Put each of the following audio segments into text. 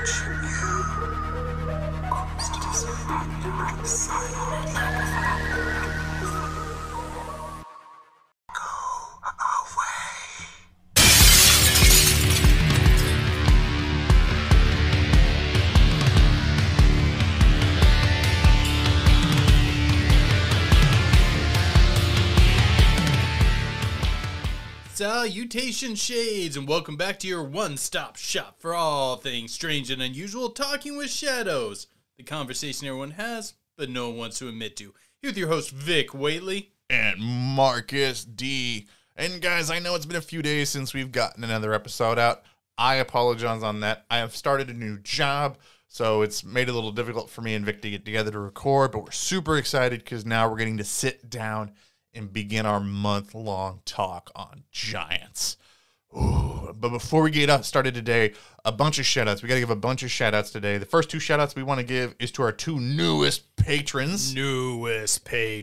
much you knew caused disappointment and silence. Go away. Salutation shades, and welcome back to your one-stop shop for all things strange and unusual, Talking with Shadows, the conversation everyone has but no one wants to admit to. Here with your host, Vic Waitley. And Marcus D. And guys, I know it's been a few days since we've gotten another episode out. I apologize on that. I have started a new job, so it's made it a little difficult for me and Vic to get together to record, but we're super excited because now we're getting to sit down and begin our month-long talk on Giants. Ooh, but before we get started today, a bunch of shout-outs. We got to give a bunch of shout-outs today. The first two shout-outs we want to give is to our two newest patrons.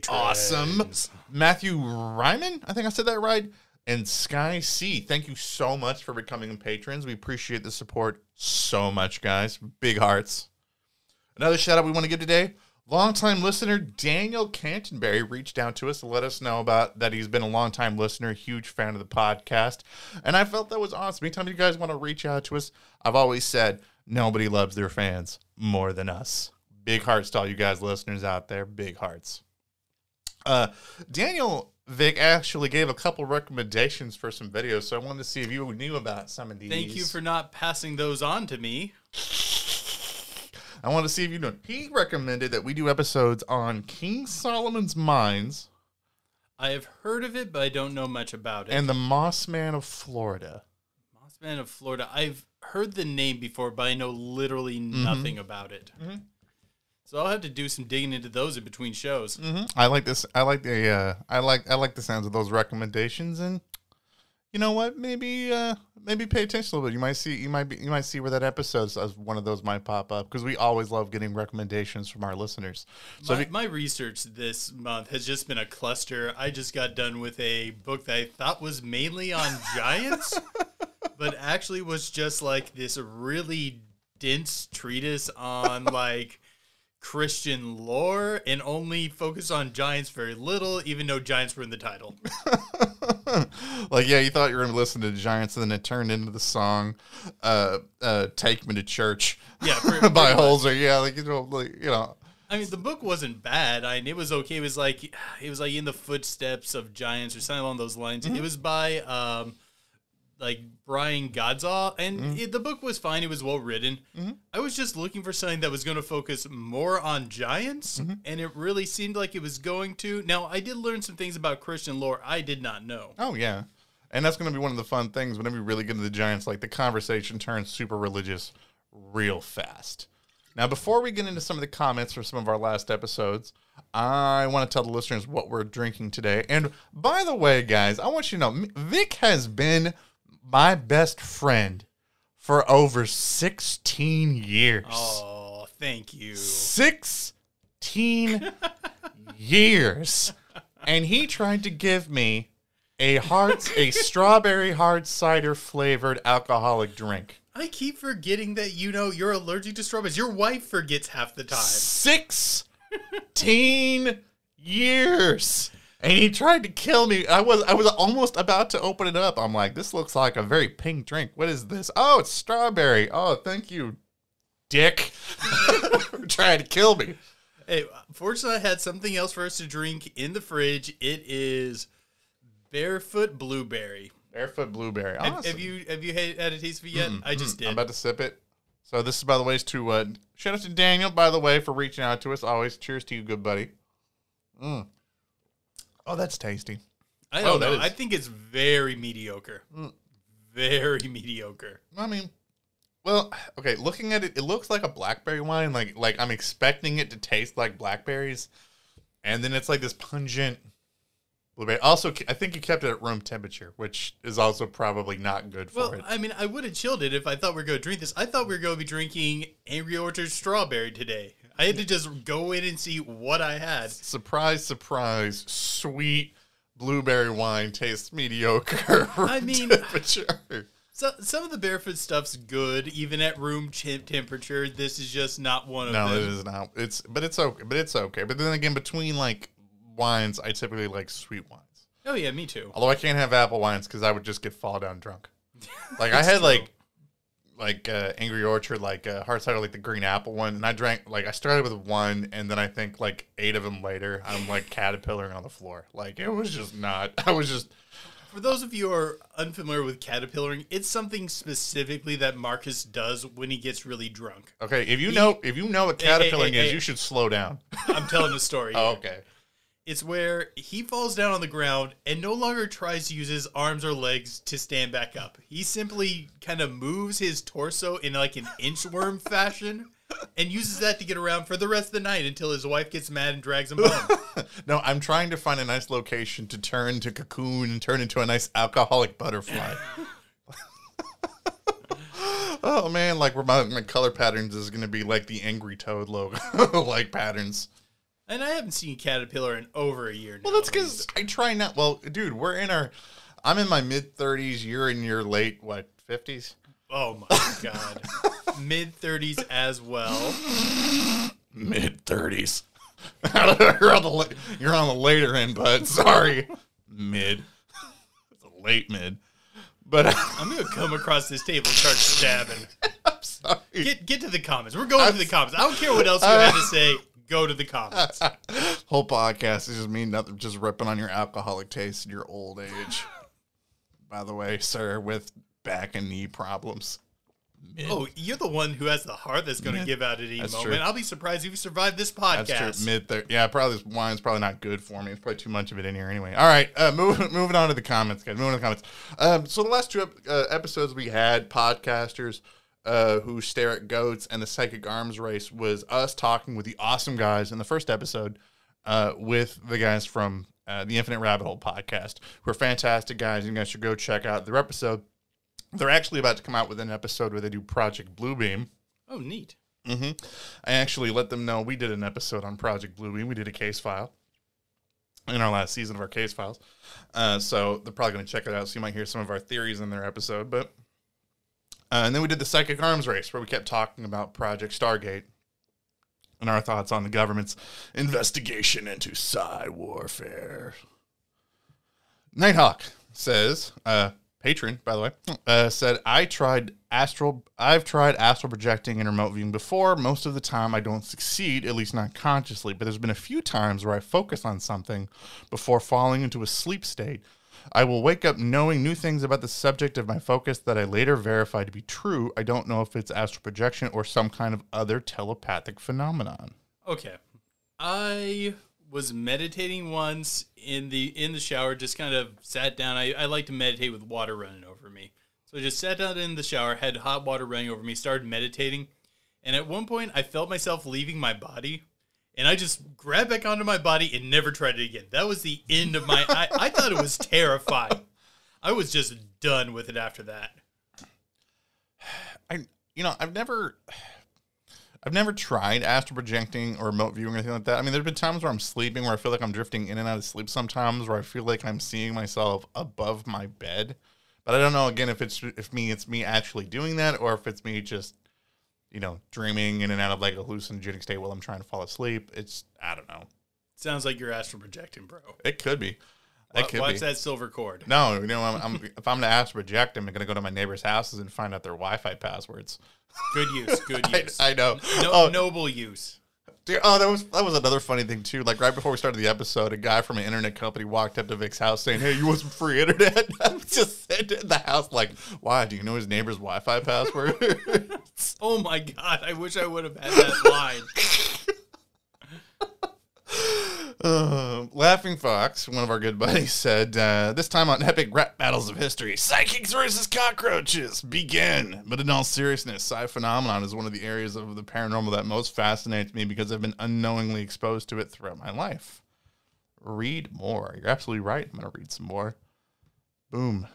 Awesome. Matthew Ryman, I think I said that right, and Sky C. Thank you so much for becoming patrons. We appreciate the support so much, guys. Big hearts. Another shout-out we want to give today, longtime listener Daniel Canterbury reached out to us to let us know about that he's been a longtime listener, huge fan of the podcast, and I felt that was awesome. Anytime you guys want to reach out to us, I've always said nobody loves their fans more than us. Big hearts to all you guys listeners out there. Big hearts. Daniel, Vic actually gave a couple recommendations for some videos, so I wanted to see if you knew about some of these. Thank you for not passing those on to me. I want to see if you know. He recommended that we do episodes on King Solomon's Mines. I have heard of it, but I don't know much about it. And the Moss Man of Florida. Moss Man of Florida. I've heard the name before, but I know literally nothing about it. So I'll have to do some digging into those in between shows. I like this. I like the sounds of those recommendations, and you know what? Maybe maybe pay attention a little bit. You might see where that episode as one of those might pop up, because we always love getting recommendations from our listeners. So my research this month has just been a cluster. I just got done with a book that I thought was mainly on giants, but actually was just like this really dense treatise on like Christian lore, and only focused on giants very little, even though giants were in the title. Like, yeah, you thought you were going to listen to Giants, and then it turned into the song Take Me to Church, yeah, by Holzer. Yeah, like, you know. I mean, the book wasn't bad. I mean, it was okay. It was like In the Footsteps of Giants or something along those lines. It was by, like, Brian Godzahl, and the book was fine. It was well-written. I was just looking for something that was going to focus more on giants, and it really seemed like it was going to. Now, I did learn some things about Christian lore I did not know. Oh, yeah. And that's going to be one of the fun things. Whenever you really get into the giants, like, the conversation turns super religious real fast. Now, before we get into some of the comments from some of our last episodes, I want to tell the listeners what we're drinking today. And, by the way, guys, I want you to know, Vic has been my best friend for over 16 years. Oh, thank you. 16 years. And he tried to give me a strawberry hard cider flavored alcoholic drink. I keep forgetting that, you know, you're allergic to strawberries. Your wife forgets half the time. 16 years. And he tried to kill me. I was almost about to open it up. I'm like, this looks like a very pink drink. What is this? Oh, it's strawberry. Oh, thank you, dick. Trying to kill me. Hey, fortunately, I had something else for us to drink in the fridge. It is Barefoot Blueberry. Barefoot Blueberry. Awesome. Have you had a taste of it yet? I just did. I'm about to sip it. So this is, by the way, to shout out to Daniel, by the way, for reaching out to us. Always cheers to you, good buddy. Oh, that's tasty. I don't know. I think it's very mediocre. Very mediocre. I mean, well, okay, looking at it, it looks like a blackberry wine. Like I'm expecting it to taste like blackberries. And then it's like this pungent blueberry. Also, I think you kept it at room temperature, which is also probably not good for it. Well, I mean, I would have chilled it if I thought we were going to drink this. I thought we were going to be drinking Angry Orchard strawberry today. I had to just go in and see what I had. Surprise, surprise. Sweet blueberry wine tastes mediocre. I mean, So, some of the Barefoot stuff's good, even at room temperature. This is just not one of them. No, it is not. But it's okay. But then again, between like wines, I typically like sweet wines. Oh yeah, me too. Although I can't have apple wines because I would just get fall down drunk. Like I had like Angry Orchard, hard cider, like the green apple one, and I drank I started with one, and then I think like 8 of them later, I'm like caterpillaring on the floor. Like it was just not. I was just. For those of you who are unfamiliar with caterpillaring, it's something specifically that Marcus does when he gets really drunk. Okay, if you know what caterpillaring is, you should slow down. I'm telling the story. Oh, okay. It's where he falls down on the ground and no longer tries to use his arms or legs to stand back up. He simply kind of moves his torso in like an inchworm fashion and uses that to get around for the rest of the night until his wife gets mad and drags him home. No, I'm trying to find a nice location to cocoon and turn into a nice alcoholic butterfly. Oh, man, like where my color patterns is going to be like the Angry Toad logo, like patterns. And I haven't seen caterpillar in over a year now. Well, that's because I try not. Well, dude, I'm in my mid-30s. You're in your late, what, 50s? Oh, my God. Mid-30s as well. Mid-30s. You're on the later end, bud. Sorry. Mid. It's a late mid. But I'm going to come across this table and start stabbing. I'm sorry. Get to the comments. We're going to the comments. I don't care what else you have to say. Go to the comments. Whole podcast is just me nothing, just ripping on your alcoholic taste in your old age. By the way, sir, with back and knee problems. Oh, you're the one who has the heart that's going to give out at any moment. True. I'll be surprised if you survive this podcast. That's true. Yeah, probably this wine's probably not good for me. It's probably too much of it in here anyway. All right, moving on to the comments, guys. So the last 2 episodes we had, podcasters. Who Stare at Goats and the Psychic Arms Race was us talking with the awesome guys in the first episode with the guys from the Infinite Rabbit Hole podcast, who are fantastic guys. You guys should go check out their episode. They're actually about to come out with an episode where they do Project Bluebeam. Oh, neat. Mm-hmm. I actually let them know we did an episode on Project Bluebeam. We did a case file in our last season of our case files. So they're probably going to check it out. So you might hear some of our theories in their episode, but... and then we did the Psychic Arms Race, where we kept talking about Project Stargate and our thoughts on the government's investigation into psi warfare. Nighthawk says, patron, by the way, said, I've tried astral projecting and remote viewing before. Most of the time I don't succeed, at least not consciously, but there's been a few times where I focus on something before falling into a sleep state. I will wake up knowing new things about the subject of my focus that I later verify to be true. I don't know if it's astral projection or some kind of other telepathic phenomenon. Okay. I was meditating once in the shower, just kind of sat down. I like to meditate with water running over me. So I just sat down in the shower, had hot water running over me, started meditating. And at one point, I felt myself leaving my body. And I just grabbed back onto my body and never tried it again. That was the end of my... I thought it was terrifying. I was just done with it after that. I've never tried astral projecting or remote viewing or anything like that. I mean, there's been times where I'm sleeping where I feel like I'm drifting in and out of sleep sometimes, where I feel like I'm seeing myself above my bed. But I don't know, again, if it's me actually doing that or if it's me just... you know, dreaming in and out of like a hallucinogenic state while I'm trying to fall asleep. I don't know. Sounds like you're astral projecting, bro. It could be. Watch that silver cord. No, you know, if I'm going to astral project, I'm going to go to my neighbor's houses and find out their Wi-Fi passwords. Good use, good use. I know. Noble use. Dude, that was another funny thing too. Like right before we started the episode, a guy from an internet company walked up to Vic's house saying, "Hey, you want some free internet?" I was just sitting in the house like, "Why? Do you know his neighbor's Wi-Fi password?" Oh my God! I wish I would have had that line. Laughing Fox, one of our good buddies, said this time on Epic Rap Battles of History: Psychics versus cockroaches begin. But in all seriousness, psi phenomenon is one of the areas of the paranormal that most fascinates me because I've been unknowingly exposed to it throughout my life. Read more. You're absolutely right. I'm gonna read some more. Boom.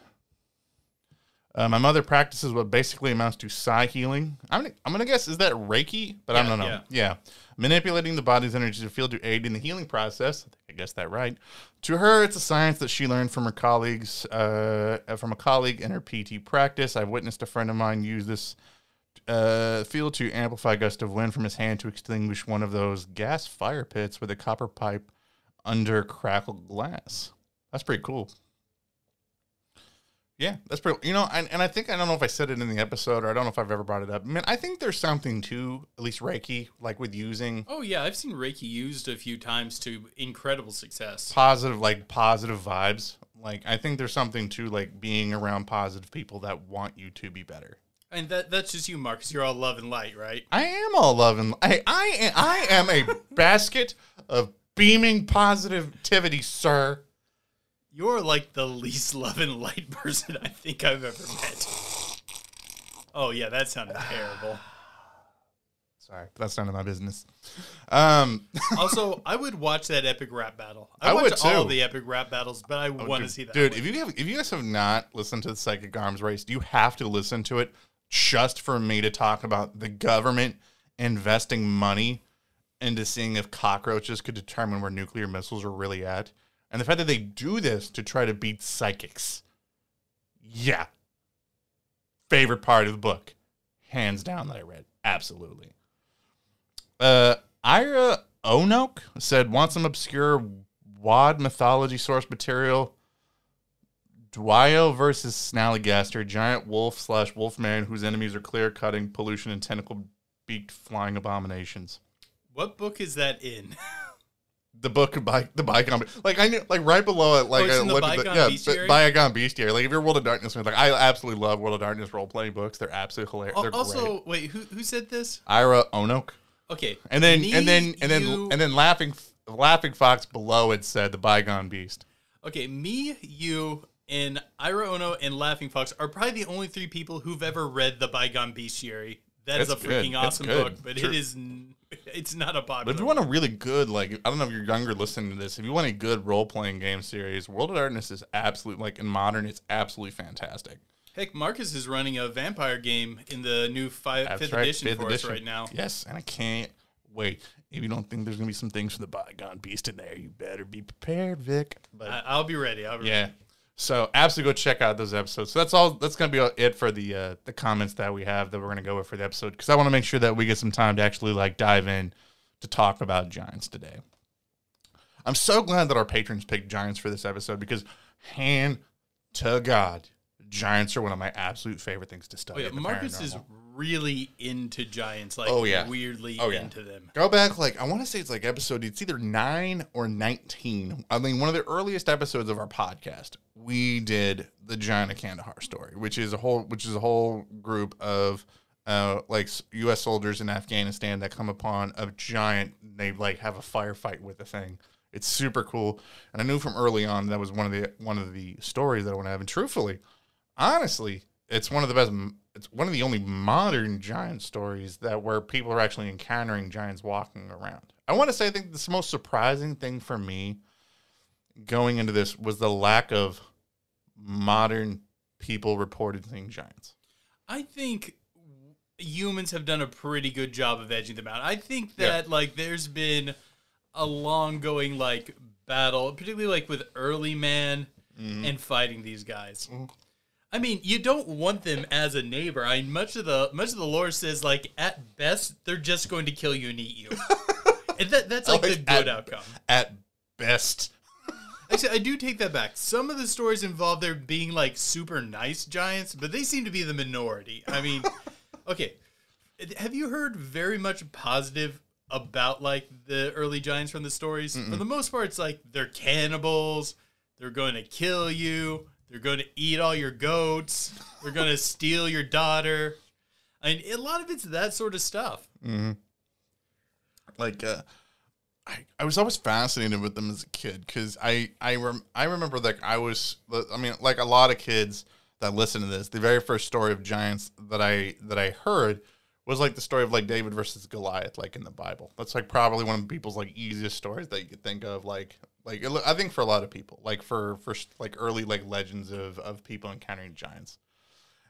My mother practices what basically amounts to psi healing. I'm gonna guess, is that Reiki? But I don't know. Yeah. Manipulating the body's energy field to aid in the healing process. I think I guessed that right. To her, it's a science that she learned from her colleagues, from a colleague in her PT practice. I've witnessed a friend of mine use this field to amplify a gust of wind from his hand to extinguish one of those gas fire pits with a copper pipe under crackled glass. That's pretty cool. Yeah, that's pretty, you know, and I think, I don't know if I said it in the episode, or I don't know if I've ever brought it up. Man, I think there's something to, at least Reiki, like with using. Oh, yeah, I've seen Reiki used a few times to incredible success. Positive, like positive vibes. Like, I think there's something to, like, being around positive people that want you to be better. And that's just you, Marcus. You're all love and light, right? I am all love and light. I am a basket of beaming positivity, sir. You're like the least love and light person I think I've ever met. Oh, yeah, that sounded terrible. Sorry, that's none of my business. Also, I would watch that epic rap battle. I would too. All the epic rap battles, but I want to see that. Dude, if you guys have not listened to the Psychic Arms Race, you have to listen to it just for me to talk about the government investing money into seeing if cockroaches could determine where nuclear missiles are really at. And the fact that they do this to try to beat psychics. Yeah. Favorite part of the book. Hands down that I read. Absolutely. Ira Onoke said, want some obscure WOD mythology source material? Dwyo versus Snallygaster, giant wolf/wolfman whose enemies are clear-cutting, pollution, and tentacle-beaked flying abominations. What book is that in? The book by the Bygone Beast. Like I knew, like right below it, like Bygone Beast area. Like if you're World of Darkness, like I absolutely love World of Darkness role playing books. They're absolutely hilarious. Also, wait, who said this? Ira Onoke. Okay, and then Laughing Fox below it said the Bygone Beast. Okay, me, you, and Ira Onoke and Laughing Fox are probably the only three people who've ever read the Bygone Bestiary. That is a freaking awesome book, but it is. It's not a popular. But if you want a really good, like, I don't know if you're younger listening to this, if you want a good role-playing game series, World of Darkness is absolutely, like, in modern, it's absolutely fantastic. Heck, Marcus is running a vampire game in the new fifth edition us right now. Yes, and I can't wait. If you don't think there's going to be some things for the Bygone Beast in there, you better be prepared, Vic. But I'll be ready. I'll be ready. So absolutely go check out those episodes. So that's all. That's going to be it for the comments that we have that we're going to go with for the episode, because I want to make sure that we get some time to actually like dive in to talk about Giants today. I'm so glad that our patrons picked Giants for this episode, because hand to God, Giants are one of my absolute favorite things to study. Oh, yeah. Marcus is really into Giants, like weirdly into them. Go back, like I want to say it's like episode, it's either 9 or 19. I mean, one of the earliest episodes of our podcast, we did the Giant of Kandahar story, which is a whole group of like U.S. soldiers in Afghanistan that come upon a giant. They like have a firefight with the thing. It's super cool, and I knew from early on that was one of the stories that I want to have. And truthfully, honestly, it's one of the best. It's one of the only modern giant stories where people are actually encountering giants walking around. I want to say I think the most surprising thing for me going into this was the lack of modern people reported seeing giants. I think humans have done a pretty good job of edging them out. I think that like there's been a long going like battle, particularly like with early man and fighting these guys. Mm-hmm. I mean, you don't want them as a neighbor. I mean, much of the lore says, like, at best, they're just going to kill you and eat you. And that's, like, the good outcome. At best. Actually, I do take that back. Some of the stories involve there being, like, super nice giants, but they seem to be the minority. I mean, okay. Have you heard very much positive about, like, the early giants from the stories? Mm-mm. For the most part, it's like, they're cannibals, they're going to kill you. They're going to eat all your goats. They're going to steal your daughter. I mean, a lot of it's that sort of stuff. Mm-hmm. Like, I was always fascinated with them as a kid, because I remember, like, I mean, like a lot of kids that listen to this, the very first story of giants that I heard was, like, the story of, like, David versus Goliath, like, in the Bible. That's, like, probably one of people's, like, easiest stories that you could think of, like... Like, I think for a lot of people, like, for like, early, like, legends of people encountering giants.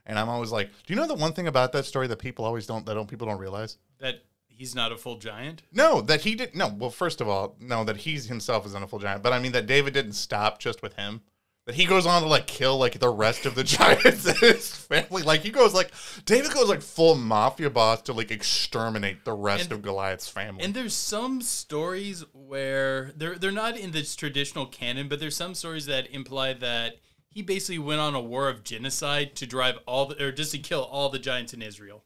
And I'm always like, do you know the one thing about that story that people always don't, people don't realize? That he's not a full giant? No, that he didn't. No, well, first of all, no, that he himself isn't a full giant. But I mean that David didn't stop just with him. That he goes on to like kill like the rest of the giants and his family. Like he goes like, David goes like full mafia boss to like exterminate the rest of Goliath's family. And there's some stories where they're not in this traditional canon, but there's some stories that imply that he basically went on a war of genocide to drive all the, or just to kill all the giants in Israel.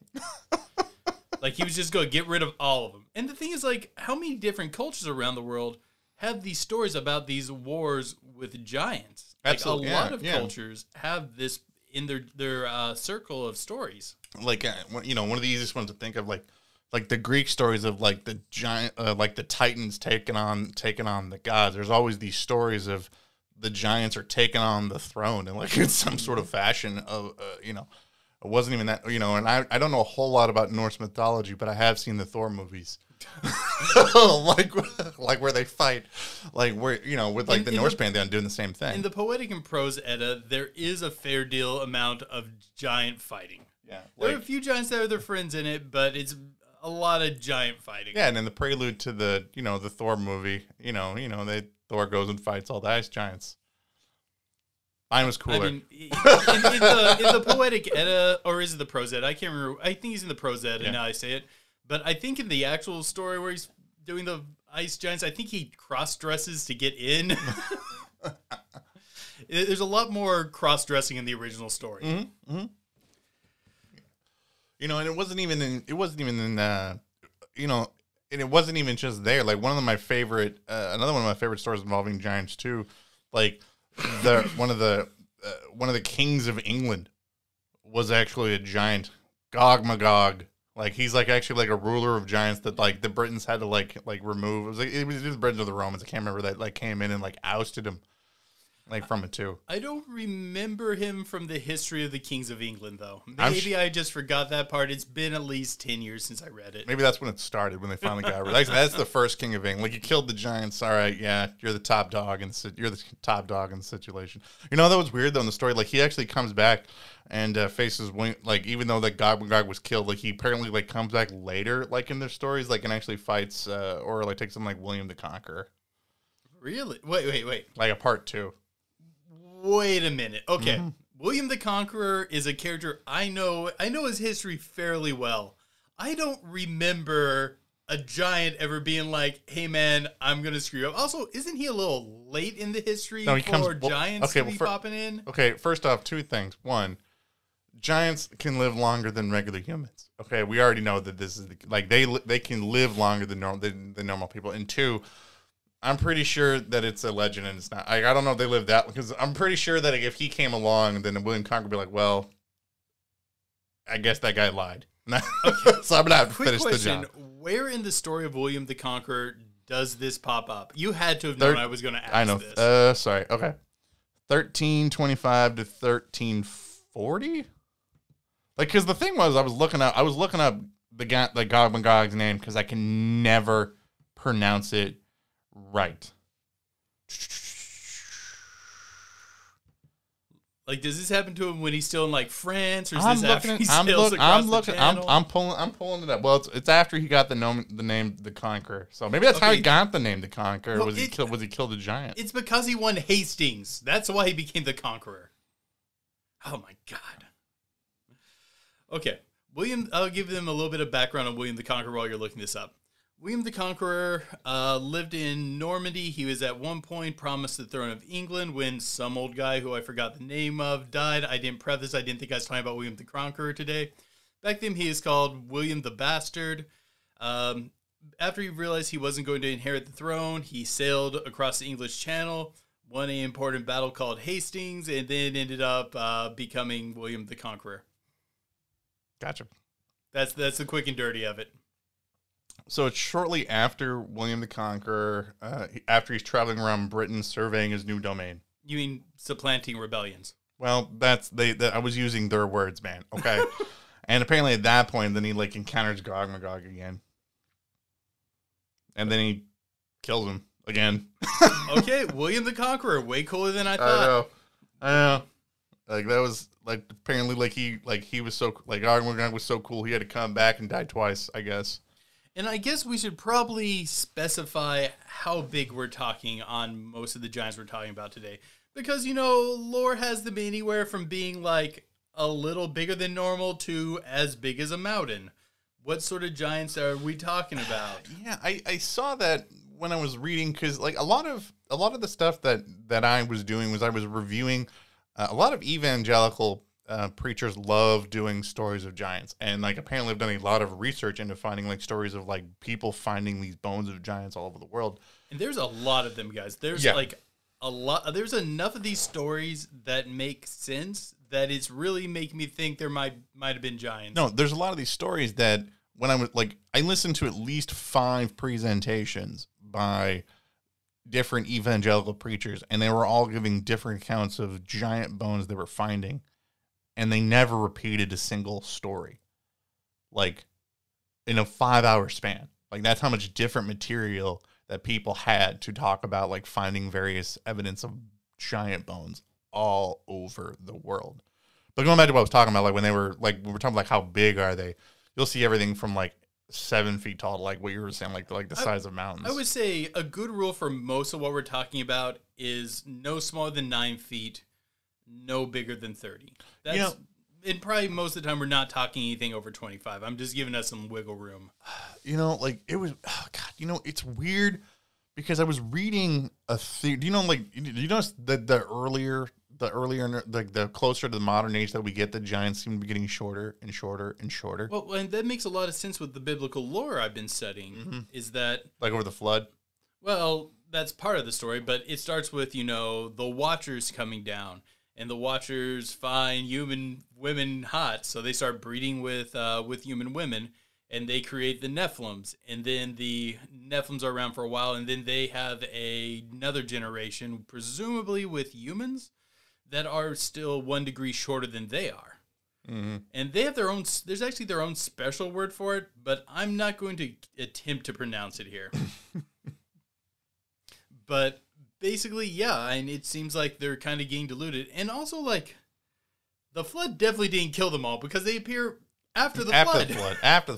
Like he was just going to get rid of all of them. And the thing is like, how many different cultures around the world have these stories about these wars with giants? Absolutely. Like a lot of cultures have this in their circle of stories. Like, you know, one of the easiest ones to think of, like the Greek stories of like the giant, like the Titans taking on the gods. There's always these stories of the giants are taking on the throne and like in some sort of fashion of, you know, it wasn't even that, you know, and I don't know a whole lot about Norse mythology, but I have seen the Thor movies. like where they fight, like where, you know, with like the Norse pantheon doing the same thing. In the Poetic and Prose Edda, there is a fair deal amount of giant fighting. Yeah, there are a few giants that are their friends in it, but it's a lot of giant fighting. Yeah, and in the prelude to the, you know, the Thor movie, you know, Thor goes and fights all the ice giants. Mine was cooler. I mean, in the Poetic Edda, or is it the Prose Edda? I can't remember. I think he's in the Prose Edda now I say it. But I think in the actual story where he's doing the ice giants, I think he cross-dresses to get in. There's a lot more cross-dressing in the original story. Mm-hmm. Mm-hmm. You know, and it wasn't even just there. Like one of my favorite, another one of my favorite stories involving giants too. Like the one of the kings of England was actually a giant, Gogmagog. Like he's like actually like a ruler of giants that like the Britons had to like remove. It was the Britons or the Romans. I can't remember that like came in and like ousted him like from it too. I don't remember him from the history of the Kings of England though. Maybe I just forgot that part. It's been at least 10 years since I read it. Maybe that's when it started, when they finally got rid. That's the first King of England. Like you killed the giants. All right, yeah, you're the top dog in the situation. You know that was weird though in the story. Like he actually comes back. And faces, like, even though that Gogmagog was killed, like, he apparently, like, comes back later, like, in their stories, like, and actually fights, or, like, takes him, like, William the Conqueror. Really? Wait. Like, a part 2. Wait a minute. Okay. Mm-hmm. William the Conqueror is a character I know his history fairly well. I don't remember a giant ever being like, hey, man, I'm going to screw up. Also, isn't he a little late in the history for giants to be popping in? Okay, first off, 2 things. 1. Giants can live longer than regular humans. Okay, we already know that this is like they can live longer than normal people. And 2, I'm pretty sure that it's a legend and it's not. I don't know if they live that because I'm pretty sure that if he came along, then William Conqueror would be like, well, I guess that guy lied. Okay. So I'm gonna have to finish the job. Where in the story of William the Conqueror does this pop up? You had to have known I was going to ask. I know. This. Sorry. Okay, 1325 to 1340. Like, cause the thing was, I was looking up the Gogmagog's name because I can never pronounce it right. Like, does this happen to him when he's still in like France, or is this after he sails across the channel? I'm pulling it up. Well, it's after he got the name the Conqueror. So maybe that's how he got the name the Conqueror. Was he killed a giant? It's because he won Hastings. That's why he became the Conqueror. Oh my God. Okay, William, I'll give them a little bit of background on William the Conqueror while you're looking this up. William the Conqueror lived in Normandy. He was at one point promised the throne of England when some old guy who I forgot the name of died. I didn't preface. I didn't think I was talking about William the Conqueror today. Back then, he is called William the Bastard. After he realized he wasn't going to inherit the throne, he sailed across the English Channel, won an important battle called Hastings, and then ended up becoming William the Conqueror. Gotcha. That's the quick and dirty of it. So it's shortly after William the Conqueror, after he's traveling around Britain surveying his new domain. You mean supplanting rebellions? Well, I was using their words, man. Okay. And apparently at that point, then he like encounters Gogmagog again. And then he kills him again. Okay. William the Conqueror. Way cooler than I thought. I know. Like, that was, like, apparently, like, he was so, like, Armagnac was so cool, he had to come back and die twice, I guess. And I guess we should probably specify how big we're talking on most of the giants we're talking about today. Because, you know, lore has them anywhere from being, like, a little bigger than normal to as big as a mountain. What sort of giants are we talking about? Yeah, I saw that when I was reading, because, like, a lot of the stuff that I was doing was I was reviewing... a lot of evangelical preachers love doing stories of giants, and like apparently I've done a lot of research into finding like stories of like people finding these bones of giants all over the world. And there's a lot of them, guys. There's like a lot. There's enough of these stories that make sense that it's really making me think there might have been giants. No, there's a lot of these stories that when I was like, I listened to at least 5 presentations by different evangelical preachers, and they were all giving different accounts of giant bones they were finding, and they never repeated a single story, like in a 5-hour span. Like, that's how much different material that people had to talk about, like finding various evidence of giant bones all over the world. But going back to what I was talking about, like when we were talking about like how big are they, you'll see everything from like 7 feet tall, like what you were saying, like the size of mountains. I would say a good rule for most of what we're talking about is no smaller than 9 feet, no bigger than 30. That's, you know, and probably most of the time we're not talking anything over 25. I'm just giving us some wiggle room. You know, like it was, oh God, you know, it's weird because I was reading a theory. Do you know, like, you notice that the earlier, like the closer to the modern age that we get, the giants seem to be getting shorter and shorter and shorter. Well, and that makes a lot of sense with the biblical lore I've been studying. Mm-hmm. Is that like over the flood? Well, that's part of the story, but it starts with, you know, the Watchers coming down, and the Watchers find human women hot, so they start breeding with human women, and they create the Nephilims, and then the Nephilims are around for a while, and then they have another generation, presumably with humans, that are still 1 degree shorter than they are. Mm-hmm. And they have their own, there's actually their own special word for it, but I'm not going to attempt to pronounce it here. But basically, yeah, and it seems like they're kind of getting diluted. And also, like, the flood definitely didn't kill them all, because they appear after the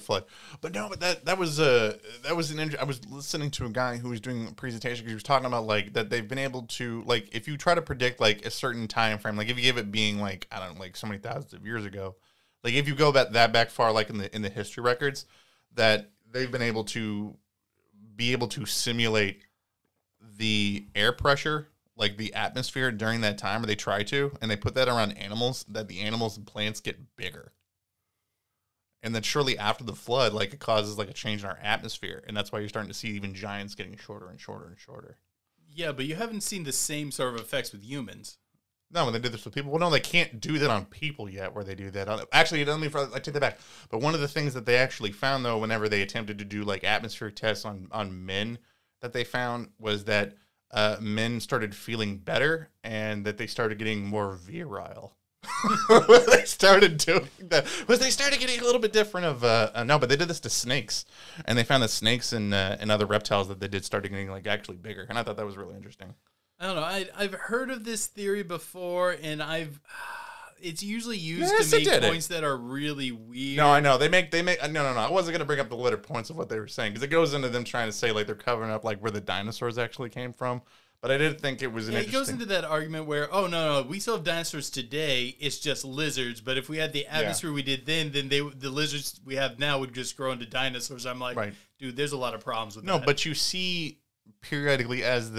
flood. But no, but that was I was listening to a guy who was doing a presentation, because he was talking about like that they've been able to, like, if you try to predict like a certain time frame, like if you give it being like, I don't know, like so many thousands of years ago, like if you go back far, like in the history records, that they've been able to simulate the air pressure, like the atmosphere during that time, or they try to, and they put that around animals, that the animals and plants get bigger. And then surely after the flood, like, it causes, like, a change in our atmosphere. And that's why you're starting to see even giants getting shorter and shorter and shorter. Yeah, but you haven't seen the same sort of effects with humans. No, when they did this with people. Well, no, they can't do that on people yet, where they do that. Actually, I take that back. But one of the things that they actually found, though, whenever they attempted to do, like, atmosphere tests on men that they found, was that men started feeling better and that they started getting more virile. When they started doing that, was they started getting a little bit different of no, but they did this to snakes, and they found that snakes and other reptiles that they did started getting like actually bigger, and I thought that was really interesting. I don't know, I've heard of this theory before, and it's usually used to make points that are really weird. No, I know they make no. I wasn't gonna bring up the later points of what they were saying, because it goes into them trying to say like they're covering up like where the dinosaurs actually came from. But I did think it was an interesting... It goes into that argument where, oh, no, we still have dinosaurs today. It's just lizards. But if we had the atmosphere we did then the lizards we have now would just grow into dinosaurs. I'm like, right. Dude, there's a lot of problems with that. No, but you see periodically as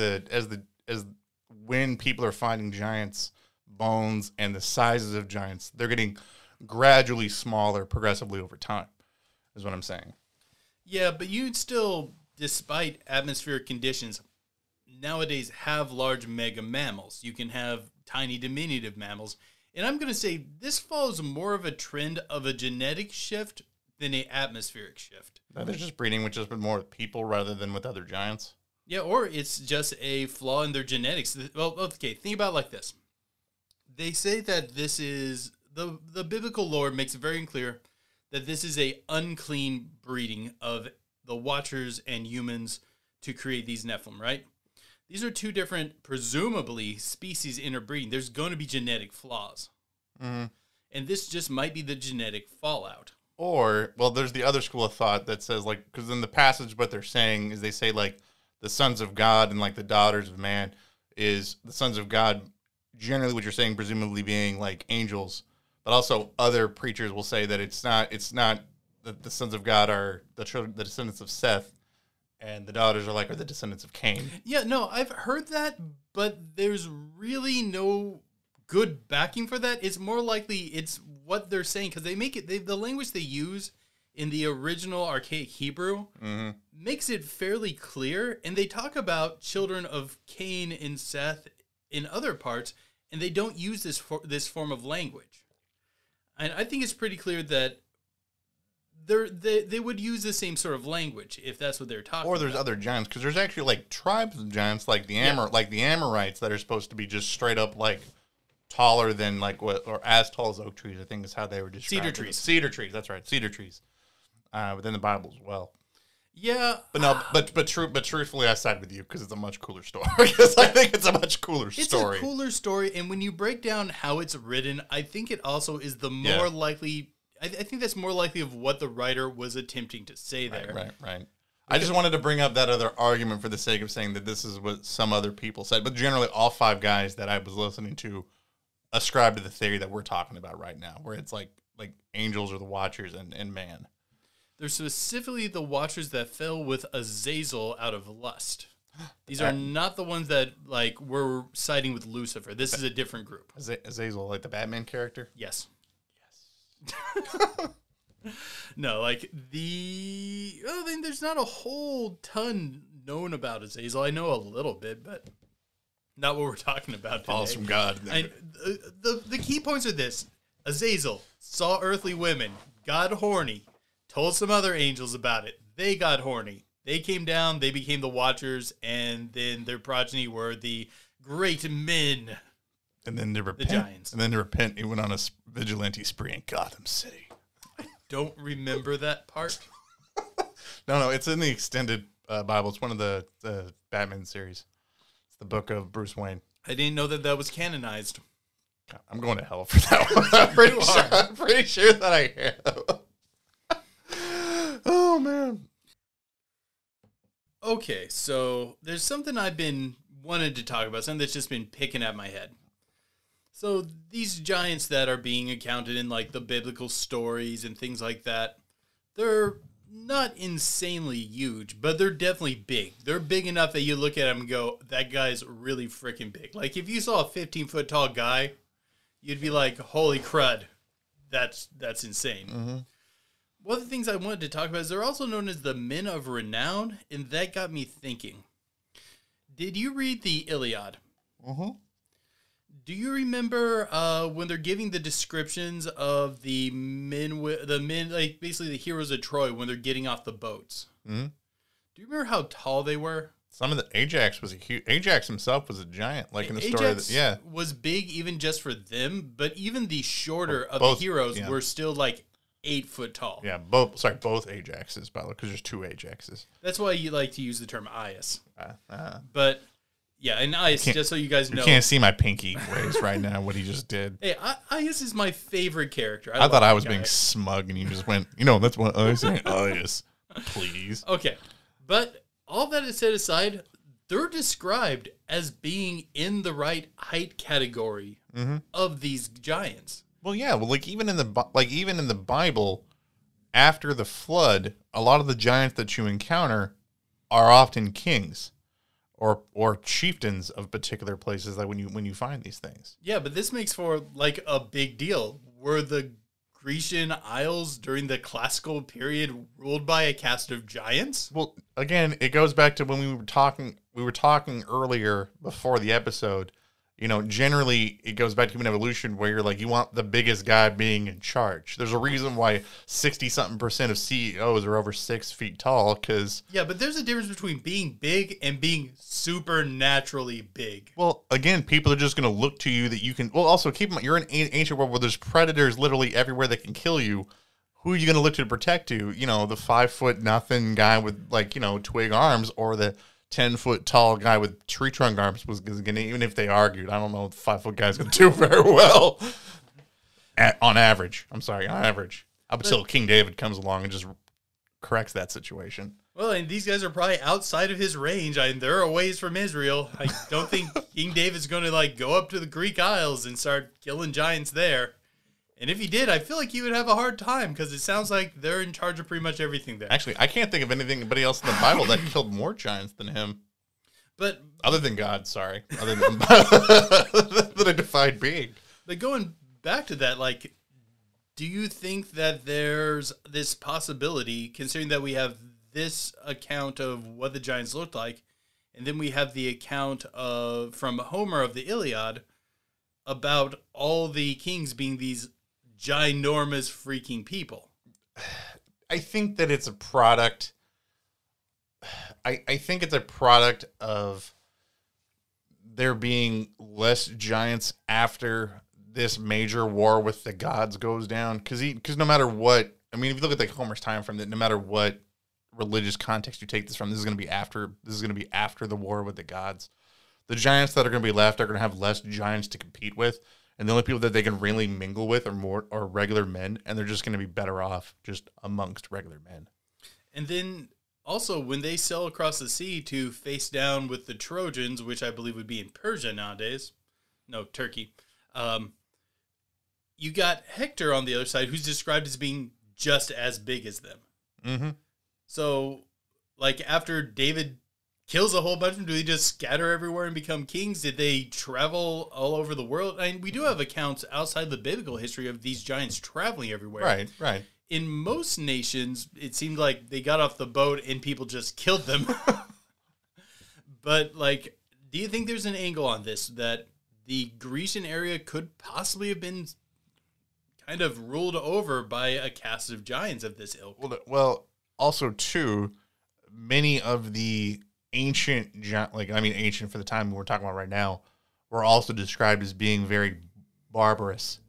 when people are finding giants' bones and the sizes of giants, they're getting gradually smaller progressively over time, is what I'm saying. Yeah, but you'd still, despite atmospheric conditions... nowadays have large mega mammals. You can have tiny diminutive mammals. And I'm going to say this follows more of a trend of a genetic shift than an atmospheric shift. No, they're just breeding with just more people rather than with other giants. Yeah, or it's just a flaw in their genetics. Well, okay, think about it like this. They say that this is, the biblical lore makes it very clear that this is a unclean breeding of the Watchers and humans to create these Nephilim, right? These are two different, presumably, species interbreeding. There's going to be genetic flaws. Mm-hmm. And this just might be the genetic fallout. Or, well, there's the other school of thought that says, like, because in the passage, what they're saying is they say, like, the sons of God and, like, the daughters of man is the sons of God, generally what you're saying, presumably being, like, angels. But also other preachers will say that it's not that the sons of God are the descendants of Seth, and the daughters are, like, are the descendants of Cain. Yeah, no, I've heard that, but there's really no good backing for that. It's more likely it's what they're saying, because they make it, the language they use in the original archaic Hebrew mm-hmm. makes it fairly clear, and they talk about children of Cain and Seth in other parts, and they don't use this form of language. And I think it's pretty clear that they would use the same sort of language if that's what they're talking about. Or there's other giants, because there's actually, like, tribes of giants, like the Amorites, that are supposed to be just straight up, like, taller than, like, what, or as tall as oak trees, I think is how they were described. Cedar trees. Cedar trees, that's right, cedar trees. Within the Bible as well. Yeah. But no, but truthfully, I side with you, because it's a much cooler story. Because I think it's a much cooler story. It's a cooler story, and when you break down how it's written, I think it also is the more likely, I think that's more likely of what the writer was attempting to say there. Right. I just wanted to bring up that other argument for the sake of saying that this is what some other people said, but generally all five guys that I was listening to ascribe to the theory that we're talking about right now, where it's like angels or the Watchers and man. They're specifically the Watchers that fell with Azazel out of lust. These are not the ones that, like, were siding with Lucifer. This is a different group. Azazel, like the Batman character? Yes. No, like the other thing, there's not a whole ton known about Azazel. I know a little bit, but not what we're talking about today. Falls from God. The key points are this: Azazel saw earthly women, got horny, told some other angels about it. They got horny. They came down. They became the Watchers, and then their progeny were the great men. And then to repent, the Giants. And then to repent, he went on a vigilante spree in Gotham City. I don't remember that part. No, it's in the extended Bible. It's one of the Batman series. It's the book of Bruce Wayne. I didn't know that was canonized. I'm going to hell for that one. I'm pretty sure that I am. Oh, man. Okay, so there's something I've been wanting to talk about, something that's just been picking at my head. So these giants that are being accounted in, like, the biblical stories and things like that, they're not insanely huge, but they're definitely big. They're big enough that you look at them and go, that guy's really freaking big. Like, if you saw a 15-foot tall guy, you'd be like, holy crud, that's insane. Mm-hmm. One of the things I wanted to talk about is they're also known as the men of renown, and that got me thinking. Did you read the Iliad? Mm-hmm. Do you remember when they're giving the descriptions of the men, like basically the heroes of Troy when they're getting off the boats? Mm-hmm. Do you remember how tall they were? Some of the Ajax was a huge. Ajax himself was a giant, like in the story. Ajax was big even just for them, but even the shorter of the heroes were still like 8 foot tall. Yeah, both Ajaxes, by the way, because there's two Ajaxes. That's why you like to use the term Aias, but. Yeah, and Aias, just so you guys know. You can't see my pinky raise right now, what he just did. Hey, Aias is my favorite character. I thought I was being smug, and you just went, that's what I was saying. Aias, please. Okay, but all that is set aside, they're described as being in the right height category of these giants. Well, yeah, like even in the Bible, after the flood, a lot of the giants that you encounter are often kings. Or chieftains of particular places, like when you find these things. Yeah, but this makes for like a big deal. Were the Grecian Isles during the classical period ruled by a cast of giants? Well, again, it goes back to when we were talking earlier before the episode. Generally it goes back to human evolution where you're like, you want the biggest guy being in charge. There's a reason why 60-something% of CEOs are over 6 feet tall. Yeah, but there's a difference between being big and being supernaturally big. Well, again, people are just going to look to you that you can. Well, also keep in mind, you're in an ancient world where there's predators literally everywhere that can kill you. Who are you going to look to protect you? The 5 foot nothing guy with twig arms, or the 10 foot tall guy with tree trunk arms was gonna, even if they argued, I don't know if the 5 foot guy's gonna do very well. On average. I'm sorry, on average. Up until King David comes along and just corrects that situation. Well, and these guys are probably outside of his range. They're a ways from Israel. I don't think King David's going to, like, go up to the Greek Isles and start killing giants there. And if he did, I feel like he would have a hard time because it sounds like they're in charge of pretty much everything there. Actually, I can't think of anybody else in the Bible that killed more giants than him. But other than God, sorry. Other than that I defied being. But going back to that, like, do you think that there's this possibility, considering that we have this account of what the giants looked like, and then we have the account of from Homer of the Iliad about all the kings being these ginormous freaking people? I think that it's a product. I think it's a product of there being less giants after this major war with the gods goes down. Because no matter what, I mean, if you look at like Homer's time frame, that no matter what religious context you take this from, this is going to be after the war with the gods. The giants that are going to be left are going to have less giants to compete with, and the only people that they can really mingle with are regular men, and they're just going to be better off just amongst regular men. And then also when they sail across the sea to face down with the Trojans, which I believe would be in Persia nowadays, no, Turkey, you got Hector on the other side, who's described as being just as big as them. Mm-hmm. So, like, after David kills a whole bunch of them, do they just scatter everywhere and become kings? Did they travel all over the world? I mean, we do have accounts outside the biblical history of these giants traveling everywhere. Right, right. In most nations, it seemed like they got off the boat and people just killed them. But, like, do you think there's an angle on this that the Grecian area could possibly have been kind of ruled over by a cast of giants of this ilk? Well, also, too, many of the ancient, like, I mean, ancient for the time we're talking about right now, were also described as being very barbarous,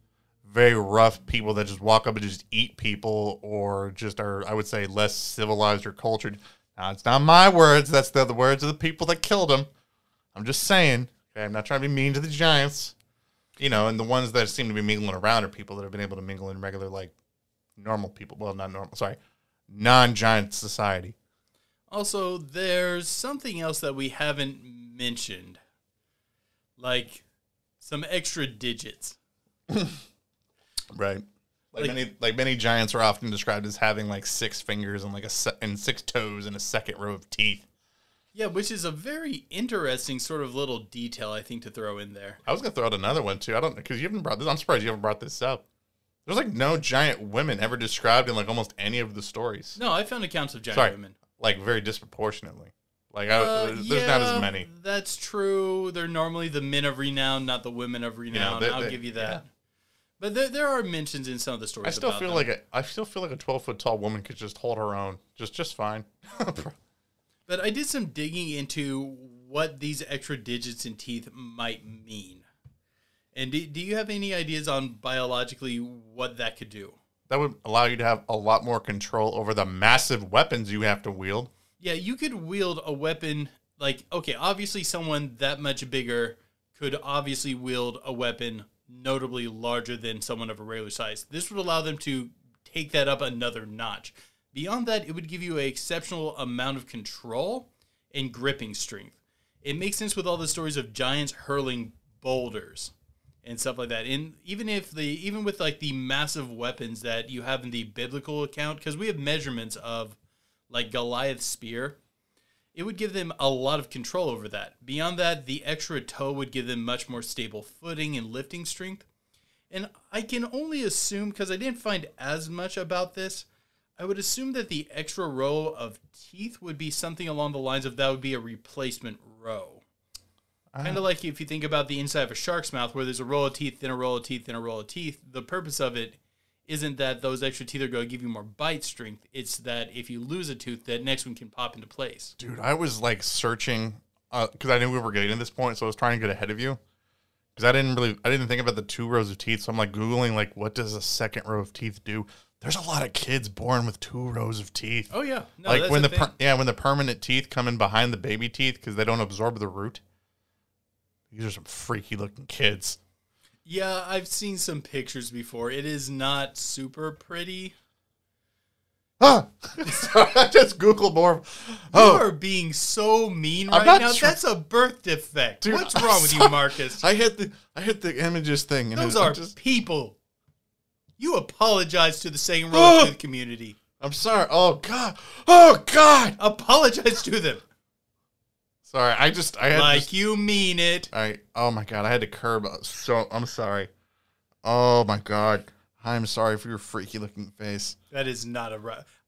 very rough people that just walk up and just eat people, or just are, I would say, less civilized or cultured. Now, it's not my words. That's the words of the people that killed them. I'm just saying. Okay, I'm not trying to be mean to the giants. You know, and the ones that seem to be mingling around are people that have been able to mingle in regular, like, normal people. Well, not normal, sorry. Non-giant society. Also, there's something else that we haven't mentioned, like some extra digits. Right. Like many giants are often described as having like 6 fingers and and 6 toes and a second row of teeth. Yeah, which is a very interesting sort of little detail, I think, to throw in there. I was gonna throw out another one too. I don't, because you haven't brought this. I'm surprised you haven't brought this up. There's, like, no giant women ever described in, like, almost any of the stories. No, I found accounts of giant women. Like, very disproportionately. Like, there's not as many. That's true. They're normally the men of renown, not the women of renown. You know, I'll give you that. Yeah. But there are mentions in some of the stories. I still feel like a 12-foot tall woman could just hold her own just fine. But I did some digging into what these extra digits and teeth might mean. And do you have any ideas on biologically what that could do? That would allow you to have a lot more control over the massive weapons you have to wield. Yeah, you could wield a weapon like, okay, obviously someone that much bigger could obviously wield a weapon notably larger than someone of a regular size. This would allow them to take that up another notch. Beyond that, it would give you an exceptional amount of control and gripping strength. It makes sense with all the stories of giants hurling boulders and stuff like that. And even with like the massive weapons that you have in the biblical account, because we have measurements of like Goliath's spear, it would give them a lot of control over that. Beyond that, the extra toe would give them much more stable footing and lifting strength. And I can only assume, because I didn't find as much about this, I would assume that the extra row of teeth would be something along the lines of that would be a replacement row. Kind of like if you think about the inside of a shark's mouth where there's a row of teeth, then a row of teeth, then a row of teeth. The purpose of it isn't that those extra teeth are going to give you more bite strength. It's that if you lose a tooth, that next one can pop into place. Dude, I was like searching because I knew we were getting to this point, so I was trying to get ahead of you. Because I didn't think about the 2 rows of teeth, so I'm like Googling like what does a second row of teeth do? There's a lot of kids born with 2 rows of teeth. Oh, yeah. No, like when the permanent teeth come in behind the baby teeth because they don't absorb the root. These are some freaky looking kids. Yeah, I've seen some pictures before. It is not super pretty. Huh. Sorry, I just Googled more. Oh. You are being so mean right now. That's a birth defect. Dude, what's wrong with you, Marcus? I hit the images thing. And those are just people. You apologize to the Sagan Royal Tooth community. I'm sorry. Oh, God. Oh, God. Apologize to them. Sorry, you mean it. Oh, my God. I had to curb. So, I'm sorry. Oh, my God. I'm sorry for your freaky-looking face. That is not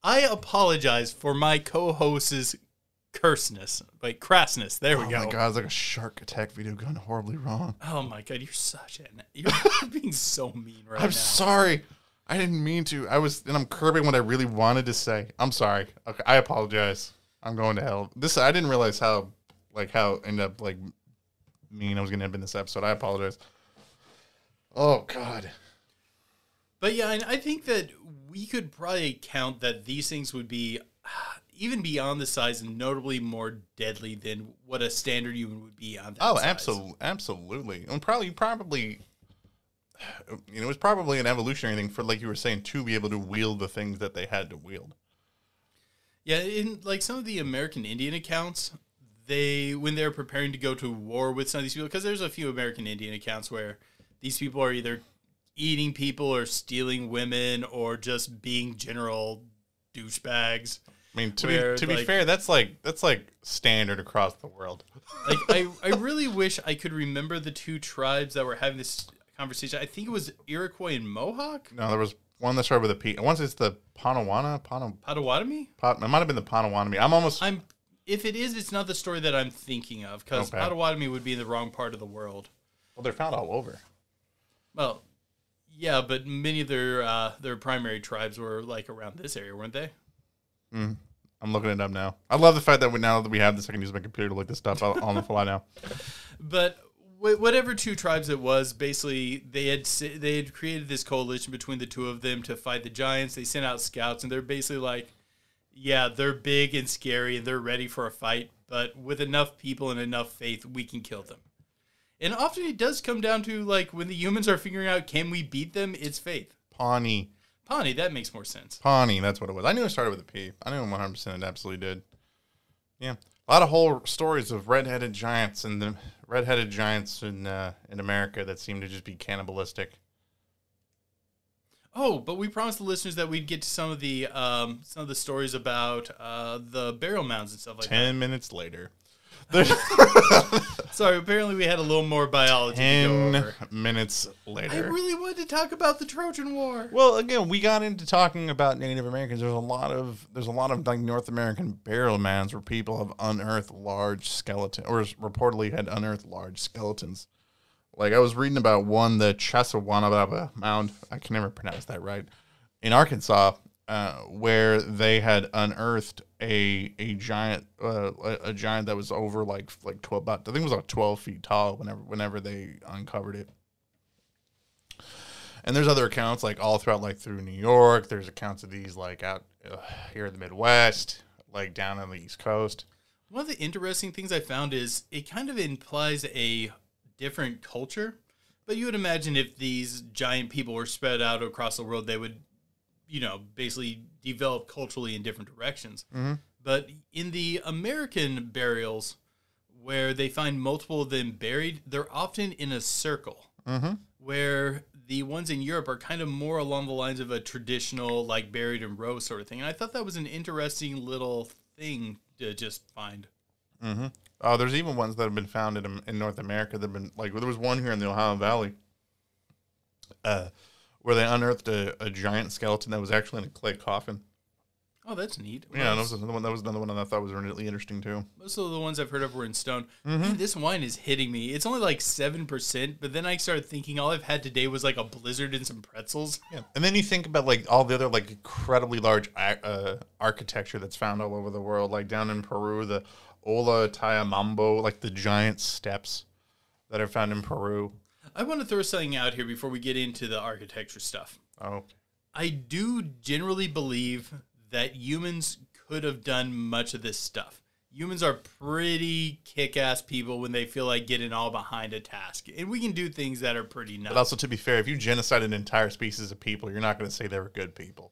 I apologize for my co-host's crassness. There we go. Oh, my God. It's like a shark attack video gone horribly wrong. Oh, my God. You're being so mean right now. I'm sorry. I didn't mean to. I'm curbing what I really wanted to say. I'm sorry. Okay, I apologize. I'm going to hell. I didn't realize how end up, mean I was going to end up in this episode. I apologize. Oh, God. But yeah, and I think that we could probably count that these things would be even beyond the size and notably more deadly than what a standard human would be on that size. Oh, absolutely. And probably, you know, it was probably an evolutionary thing for, like you were saying, to be able to wield the things that they had to wield. Yeah, in some of the American Indian accounts, when they're preparing to go to war with some of these people, because there's a few American Indian accounts where these people are either eating people or stealing women or just being general douchebags. I mean, to be fair, that's standard across the world. I really wish I could remember the two tribes that were having this conversation. I think it was Iroquois and Mohawk. No, there was one that started with a P. Once it's the Potawatomi? It might have been the Potawatomi. If it is, it's not the story that I'm thinking of, because Potawatomi would be in the wrong part of the world. Well, they're found all over. Well, yeah, but many of their primary tribes were around this area, weren't they? Mm. I'm looking it up now. I love the fact that now that we have this, I can use my computer to look this stuff up on the fly now. But whatever two tribes it was, basically they had created this coalition between the two of them to fight the giants. They sent out scouts, and they're basically like, yeah, they're big and scary, and they're ready for a fight. But with enough people and enough faith, we can kill them. And often it does come down to, when the humans are figuring out, can we beat them? It's faith. Pawnee, that makes more sense. Pawnee, that's what it was. I knew it started with a P. I knew 100% it absolutely did. Yeah. A lot of whole stories of redheaded giants in America that seem to just be cannibalistic. Oh, but we promised the listeners that we'd get to some of the stories about the burial mounds and stuff like that. 10 minutes later. Sorry, apparently we had a little more biology to go over. 10 minutes later. I really wanted to talk about the Trojan War. Well, again, we got into talking about Native Americans. There's a lot of North American burial mounds where people have unearthed large skeletons, or reportedly had unearthed large skeletons. I was reading about one, the Chesawanababa Mound. I can never pronounce that right. In Arkansas, where they had unearthed a giant that was over like 12, about, I think it was 12 feet tall whenever they uncovered it. And there's other accounts all throughout through New York. There's accounts of these out here in the Midwest, down on the East Coast. One of the interesting things I found is it kind of implies a different culture, but you would imagine if these giant people were spread out across the world, they would basically develop culturally in different directions. Mm-hmm. But in the American burials, where they find multiple of them buried, they're often in a circle, mm-hmm, where the ones in Europe are kind of more along the lines of a traditional, buried in row sort of thing. And I thought that was an interesting little thing to just find. Mm-hmm. Oh, there's even ones that have been found in North America that have been, there was one here in the Ohio Valley, where they unearthed a giant skeleton that was actually in a clay coffin. Oh, that's neat. Yeah, nice. That was another one that I thought was really interesting, too. Most of the ones I've heard of were in stone. Mm-hmm. Man, this wine is hitting me. It's only 7%, but then I started thinking all I've had today was a blizzard and some pretzels. Yeah. And then you think about all the other incredibly large architecture that's found all over the world, down in Peru, the Ollantaytambo, the giant steps that are found in Peru. I want to throw something out here before we get into the architecture stuff. Oh. I do generally believe that humans could have done much of this stuff. humans are pretty kick-ass people when they feel like getting all behind a task. And we can do things that are pretty nuts. But also, to be fair, if you genocide an entire species of people, you're not going to say they were good people.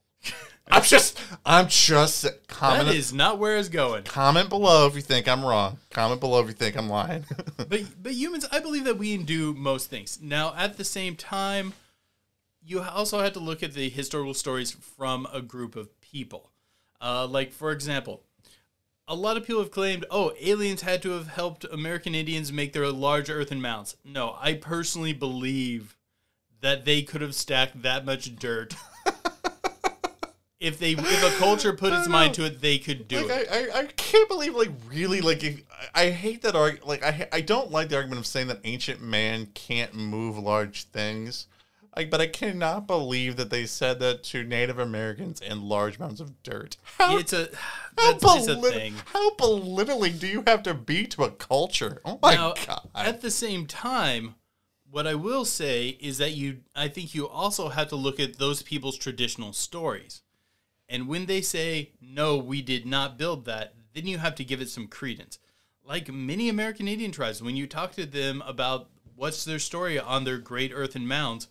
I'm just comment. That is not where it's going. Comment below if you think I'm wrong. Comment below if you think I'm lying. But humans, I believe that we can do most things. Now, at the same time, you also have to look at the historical stories from a group of people. Like, for example, a lot of people have claimed, oh, aliens had to have helped American Indians make their large earthen mounds. No, I personally believe that they could have stacked that much dirt. If a culture put its mind to it, they could do it. I can't believe, like, really, like, I hate that argument. Like, I don't like the argument of saying that ancient man can't move large things. Like, but I cannot believe that they said that to Native Americans and large amounts of dirt. How belittling do you have to be to a culture? Oh my God! At the same time, what I will say is that I think you also have to look at those people's traditional stories, and when they say no, we did not build that, then you have to give it some credence. Like many American Indian tribes, when you talk to them about what's their story on their great earthen mounds,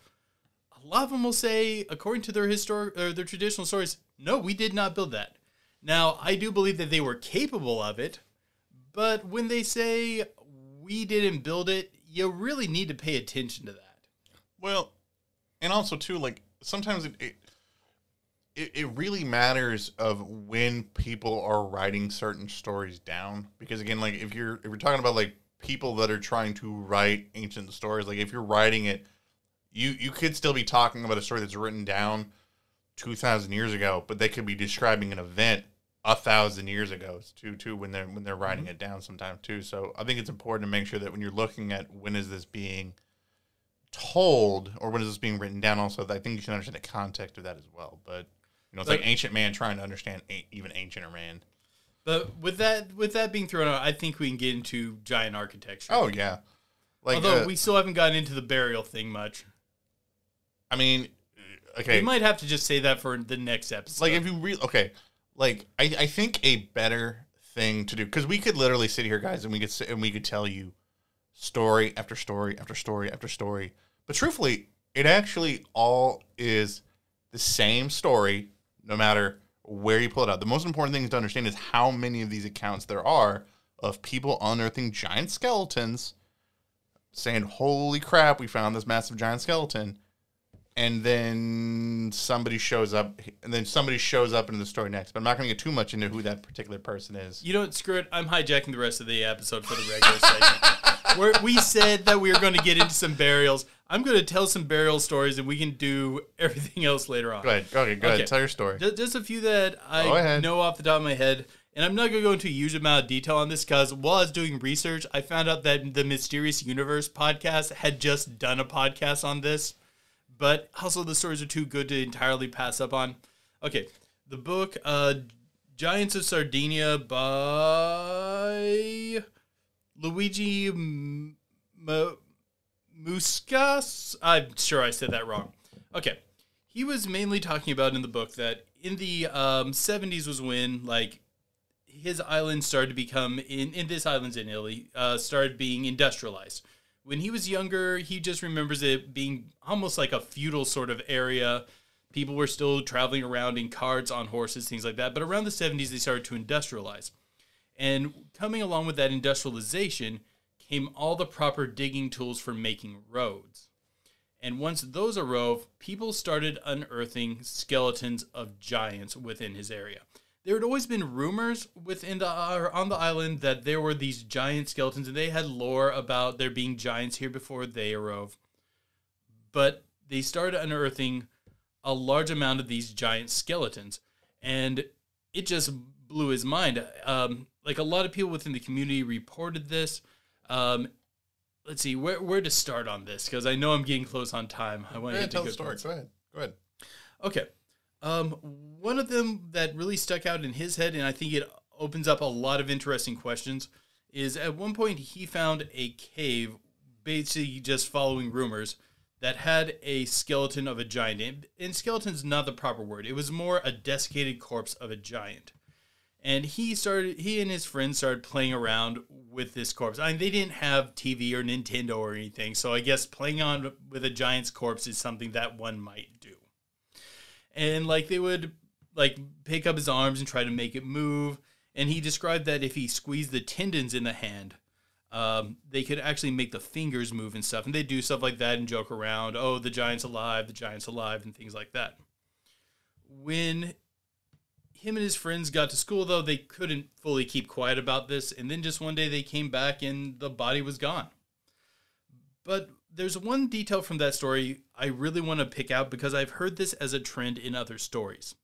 a lot of them will say, according to their traditional stories, no, we did not build that. Now, I do believe that they were capable of it, but when they say we didn't build it, you really need to pay attention to that. Well, and also, too, like, sometimes it really matters of when people are writing certain stories down. Because, again, like, if you're talking about, like, people that are trying to write ancient stories, like, if you're writing it, You could still be talking about a story that's written down 2,000 years ago, but they could be describing an event 1,000 years ago too when they're writing it down sometimes too. So I think it's important to make sure that when you're looking at when is this being told or when is this being written down, also I think you should understand the context of that as well. But you know, it's like ancient man trying to understand even ancienter man. But with that being thrown out, I think we can get into giant architecture. Oh yeah, like, although we still haven't gotten into the burial thing much. I mean, okay. We might have to just say that for the next episode. Like, if you really, okay. Like, I think a better thing to do, because we could literally sit here, guys, and we could tell you story after story after story after story. But truthfully, it actually all is the same story, no matter where you pull it out. The most important thing to understand is how many of these accounts there are of people unearthing giant skeletons, saying, "Holy crap, we found this massive giant skeleton." And then somebody shows up, in the story next. But I'm not going to get too much into who that particular person is. You don't screw it. I'm hijacking the rest of the episode for the regular segment. We said that we were going to get into some burials. I'm going to tell some burial stories, and we can do everything else later on. Go ahead. Okay, go ahead. Tell your story. Just a few that I know off the top of my head. And I'm not going to go into a huge amount of detail on this because while I was doing research, I found out that the Mysterious Universe podcast had just done a podcast on this. But also the stories are too good to entirely pass up on. Okay, the book Giants of Sardinia by Luigi Muscas. I'm sure I said that wrong. Okay, he was mainly talking about in the book that in the 70s was when, like, his island started to become, this island's in Italy, started being industrialized. When he was younger, he just remembers it being almost like a feudal sort of area. People were still traveling around in carts, on horses, things like that. But around the 70s, they started to industrialize. And coming along with that industrialization came all the proper digging tools for making roads. And once those arose, people started unearthing skeletons of giants within his area. There had always been rumors on the island that there were these giant skeletons, and they had lore about there being giants here before they arrived. But they started unearthing a large amount of these giant skeletons, and it just blew his mind. Like, a lot of people within the community reported this. Let's see, where to start on this, because I know I'm getting close on time. I want to tell the story. Go ahead. Go ahead. Okay. One of them that really stuck out in his head, and I think it opens up a lot of interesting questions, is at one point he found a cave, basically just following rumors, that had a skeleton of a giant. And skeleton's not the proper word. It was more a desiccated corpse of a giant. And he and his friends started playing around with this corpse. I mean, they didn't have TV or Nintendo or anything, so I guess playing on with a giant's corpse is something that one might do. And like they would like pick up his arms and try to make it move. And he described that if he squeezed the tendons in the hand, they could actually make the fingers move and stuff. And they do stuff like that and joke around. Oh, the giant's alive, and things like that. When him and his friends got to school, though, they couldn't fully keep quiet about this. And then just one day they came back and the body was gone. But there's one detail from that story I really want to pick out because I've heard this as a trend in other stories.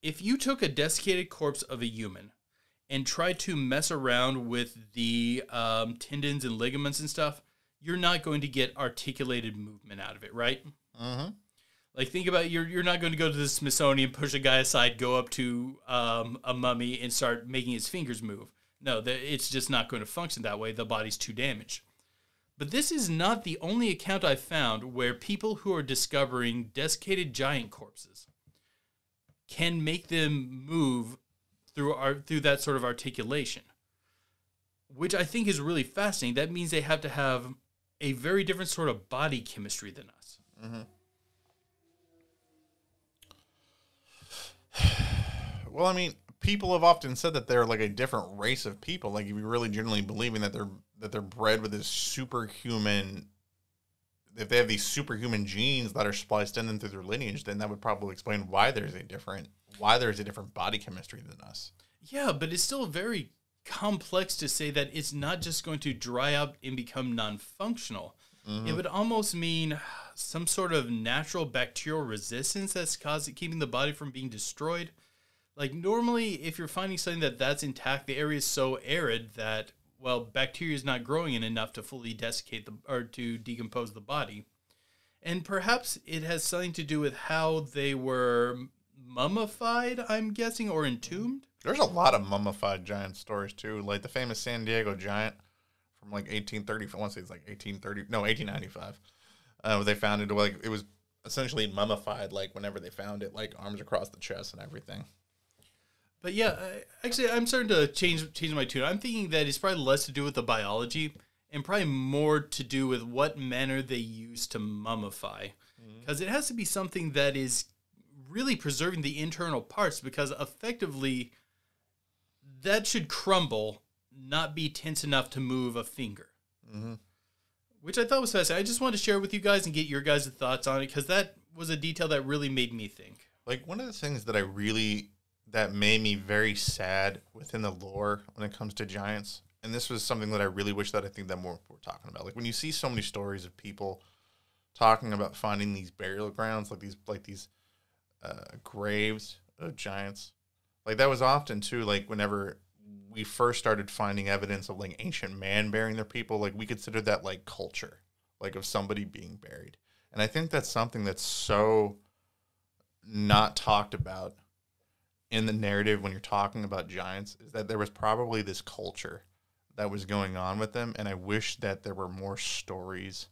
If you took a desiccated corpse of a human and try to mess around with the tendons and ligaments and stuff, you're not going to get articulated movement out of it, right? Uh-huh. Like, think about, you're not going to go to the Smithsonian, push a guy aside, go up to a mummy, and start making his fingers move. No, it's just not going to function that way. The body's too damaged. But this is not the only account I've found where people who are discovering desiccated giant corpses can make them move through that sort of articulation, which I think is really fascinating. That means they have to have a very different sort of body chemistry than us. Mm-hmm. Well, I mean, people have often said that they're like a different race of people. Like, if you're really genuinely believing that they're bred with this superhuman, if they have these superhuman genes that are spliced in them through their lineage, then that would probably explain why there's a different. Why there's a different body chemistry than us. Yeah, but it's still very complex to say that it's not just going to dry up and become non-functional. Mm-hmm. It would almost mean some sort of natural bacterial resistance that's causing, keeping the body from being destroyed. Like, normally, if you're finding something that's intact, the area is so arid that, well, bacteria is not growing in enough to fully desiccate or to decompose the body. And perhaps it has something to do with how they were mummified, I'm guessing, or entombed. There's a lot of mummified giant stories too, like the famous San Diego giant from like 1830. I want to say it's like 1830, no, 1895. They found it, like, it was essentially mummified, like whenever they found it, like arms across the chest and everything. But yeah, actually, I'm starting to change my tune. I'm thinking that it's probably less to do with the biology and probably more to do with what manner they use to mummify, because it has to be something that is really preserving the internal parts, because effectively that should crumble, not be tense enough to move a finger, which I thought was fascinating. I just wanted to share with you guys and get your guys' thoughts on it, because that was a detail that really made me think. Like, one of the things that that made me very sad within the lore when it comes to giants, and this was something that I really wish that I think that more people were talking about. Like, when you see so many stories of people talking about finding these burial grounds, like these graves of giants, like that was often too, like whenever we first started finding evidence of like ancient man burying their people, like we considered that like culture, like of somebody being buried. And I think that's something that's so not talked about in the narrative when you're talking about giants, is that there was probably this culture that was going on with them, and I wish that there were more stories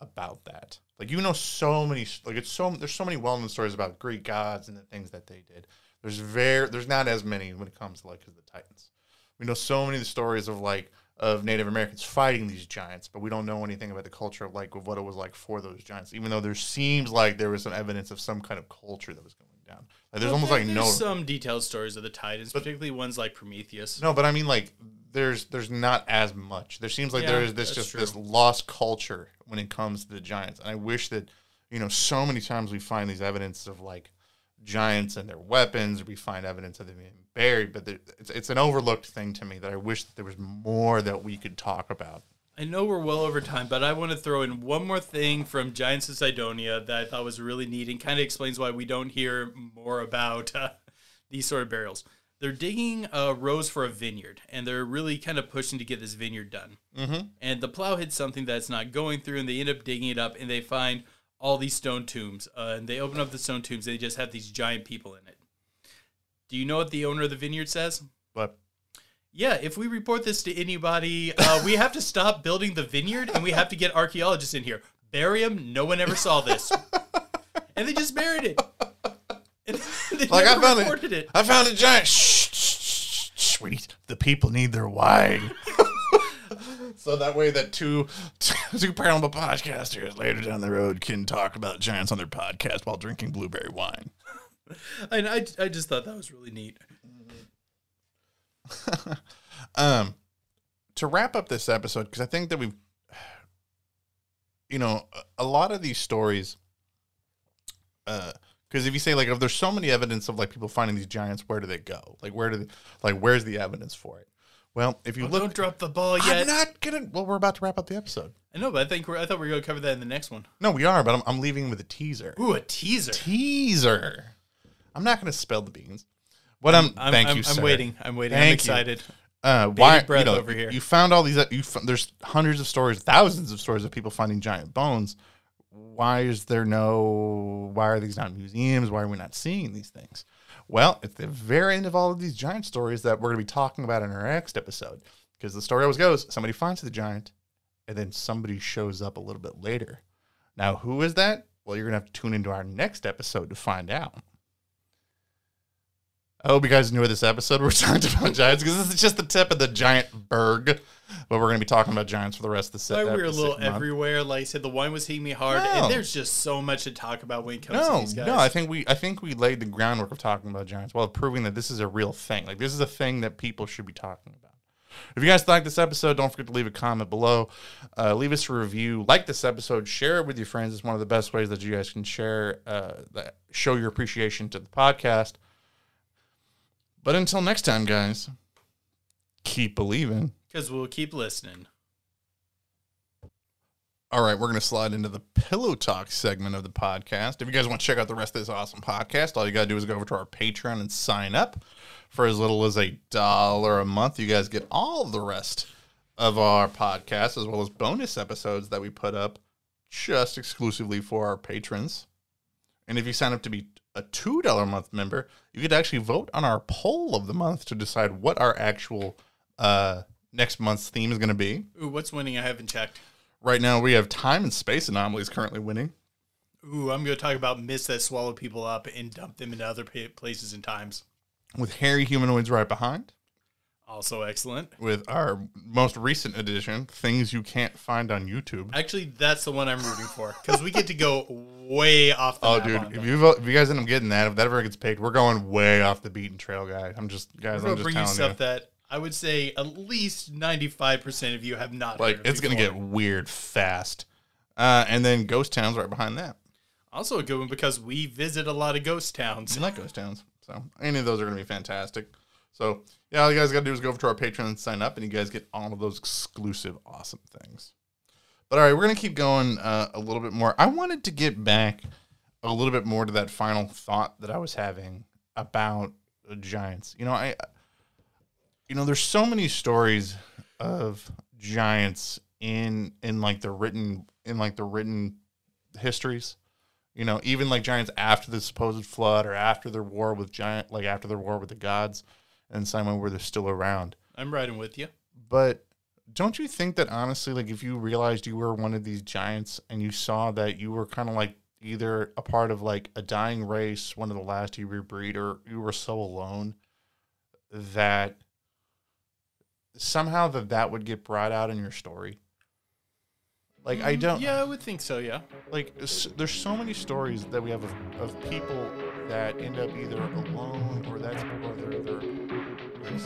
about that. Like, you know, so many, like, there's so many well-known stories about Greek gods and the things that they did. There's not as many when it comes to, like, 'cause the Titans. We know so many of the stories of Native Americans fighting these giants, but we don't know anything about the culture of what it was like for those giants, even though there seems like there was some evidence of some kind of culture that was going down. Like, there's some detailed stories of the Titans, but particularly ones like Prometheus. No, but I mean, like, there's not as much. There seems like there is this lost culture when it comes to the giants. And I wish that, you know, so many times we find these evidence of like giants and their weapons, or we find evidence of them being buried, but it's an overlooked thing to me that I wish that there was more that we could talk about. I know we're well over time, but I want to throw in one more thing from Giants of Sardinia that I thought was really neat and kind of explains why we don't hear more about these sort of burials. They're digging a rows for a vineyard, and they're really kind of pushing to get this vineyard done. Mm-hmm. And the plow hits something that's not going through, and they end up digging it up, and they find all these stone tombs. And they open up the stone tombs, and they just have these giant people in it. Do you know what the owner of the vineyard says? What? Yeah, if we report this to anybody, we have to stop building the vineyard, and we have to get archaeologists in here. Bury them. No one ever saw this. And they just buried it. And they never reported it. I found a giant. Shh. sweet. The people need their wine. So that way that two paranormal podcasters later down the road can talk about giants on their podcast while drinking blueberry wine. And I just thought that was really neat. To wrap up this episode, because I think that we've, you know, a lot of these stories, because if you say, like, if there's so many evidence of, like, people finding these giants, where do they go? Like, where's the evidence for it? Well, if you look, don't drop the ball yet. I'm not gonna. Well, we're about to wrap up the episode. I know, but I thought we were gonna cover that in the next one. No, we are, but I'm leaving with a teaser. Ooh, a teaser. Teaser. I'm not gonna spill the beans. What I'm waiting. I'm waiting. Thank I'm excited. You. Why breath you know, over here? You found all these. There's hundreds of stories, thousands of stories of people finding giant bones. Why are these not museums? Why are we not seeing these things? Well, it's the very end of all of these giant stories that we're going to be talking about in our next episode, because the story always goes, somebody finds the giant, and then somebody shows up a little bit later. Now, who is that? Well, you're going to have to tune into our next episode to find out. I hope you guys enjoyed this episode. We're talking about giants, because this is just the tip of the giant berg, but we're going to be talking about giants for the rest of the set. We were a little everywhere. Like I said, the wine was hitting me hard, and there's just so much to talk about when it comes to these guys. No, I think we laid the groundwork of talking about giants while proving that this is a real thing. Like, this is a thing that people should be talking about. If you guys like this episode, don't forget to leave a comment below. Leave us a review. Like this episode. Share it with your friends. It's one of the best ways that you guys can share, show your appreciation to the podcast. But until next time, guys, keep believing. Because we'll keep listening. All right, we're going to slide into the Pillow Talk segment of the podcast. If you guys want to check out the rest of this awesome podcast, all you got to do is go over to our Patreon and sign up. For as little as $1 a month, you guys get all the rest of our podcast, as well as bonus episodes that we put up just exclusively for our patrons. And if you sign up to be a $2 a month member, you could actually vote on our poll of the month to decide what our actual next month's theme is going to be. Ooh, what's winning? I haven't checked. Right now, we have time and space anomalies currently winning. Ooh, I'm going to talk about myths that swallow people up and dump them into other places and times. With hairy humanoids right behind. Also excellent. With our most recent edition, Things You Can't Find on YouTube. Actually, that's the one I'm rooting for, because we get to go way off the map. Oh, dude, if you guys end up getting that, if that ever gets picked, we're going way off the beaten trail, guys. I'm just telling you. We're going to bring you stuff that I would say at least 95% of you have not heard of. It's going to get weird fast. And then Ghost Town's right behind that. Also a good one, because we visit a lot of ghost towns. We like ghost towns. So any of those are going to be fantastic. So, yeah, all you guys got to do is go over to our Patreon and sign up, and you guys get all of those exclusive, awesome things. But, all right, we're going to keep going a little bit more. I wanted to get back a little bit more to that final thought that I was having about giants. You know, there's so many stories of giants in like the written histories. You know, even like giants after the supposed flood, or after their war with the gods. And someone where they're still around. I'm riding with you. But don't you think that, honestly, like, if you realized you were one of these giants and you saw that you were kind of like either a part of like a dying race, one of the last you rebreed, or you were so alone that somehow that would get brought out in your story? Like, I don't. Yeah, I would think so, yeah. Like, there's so many stories that we have of people that end up either alone, or that's before they're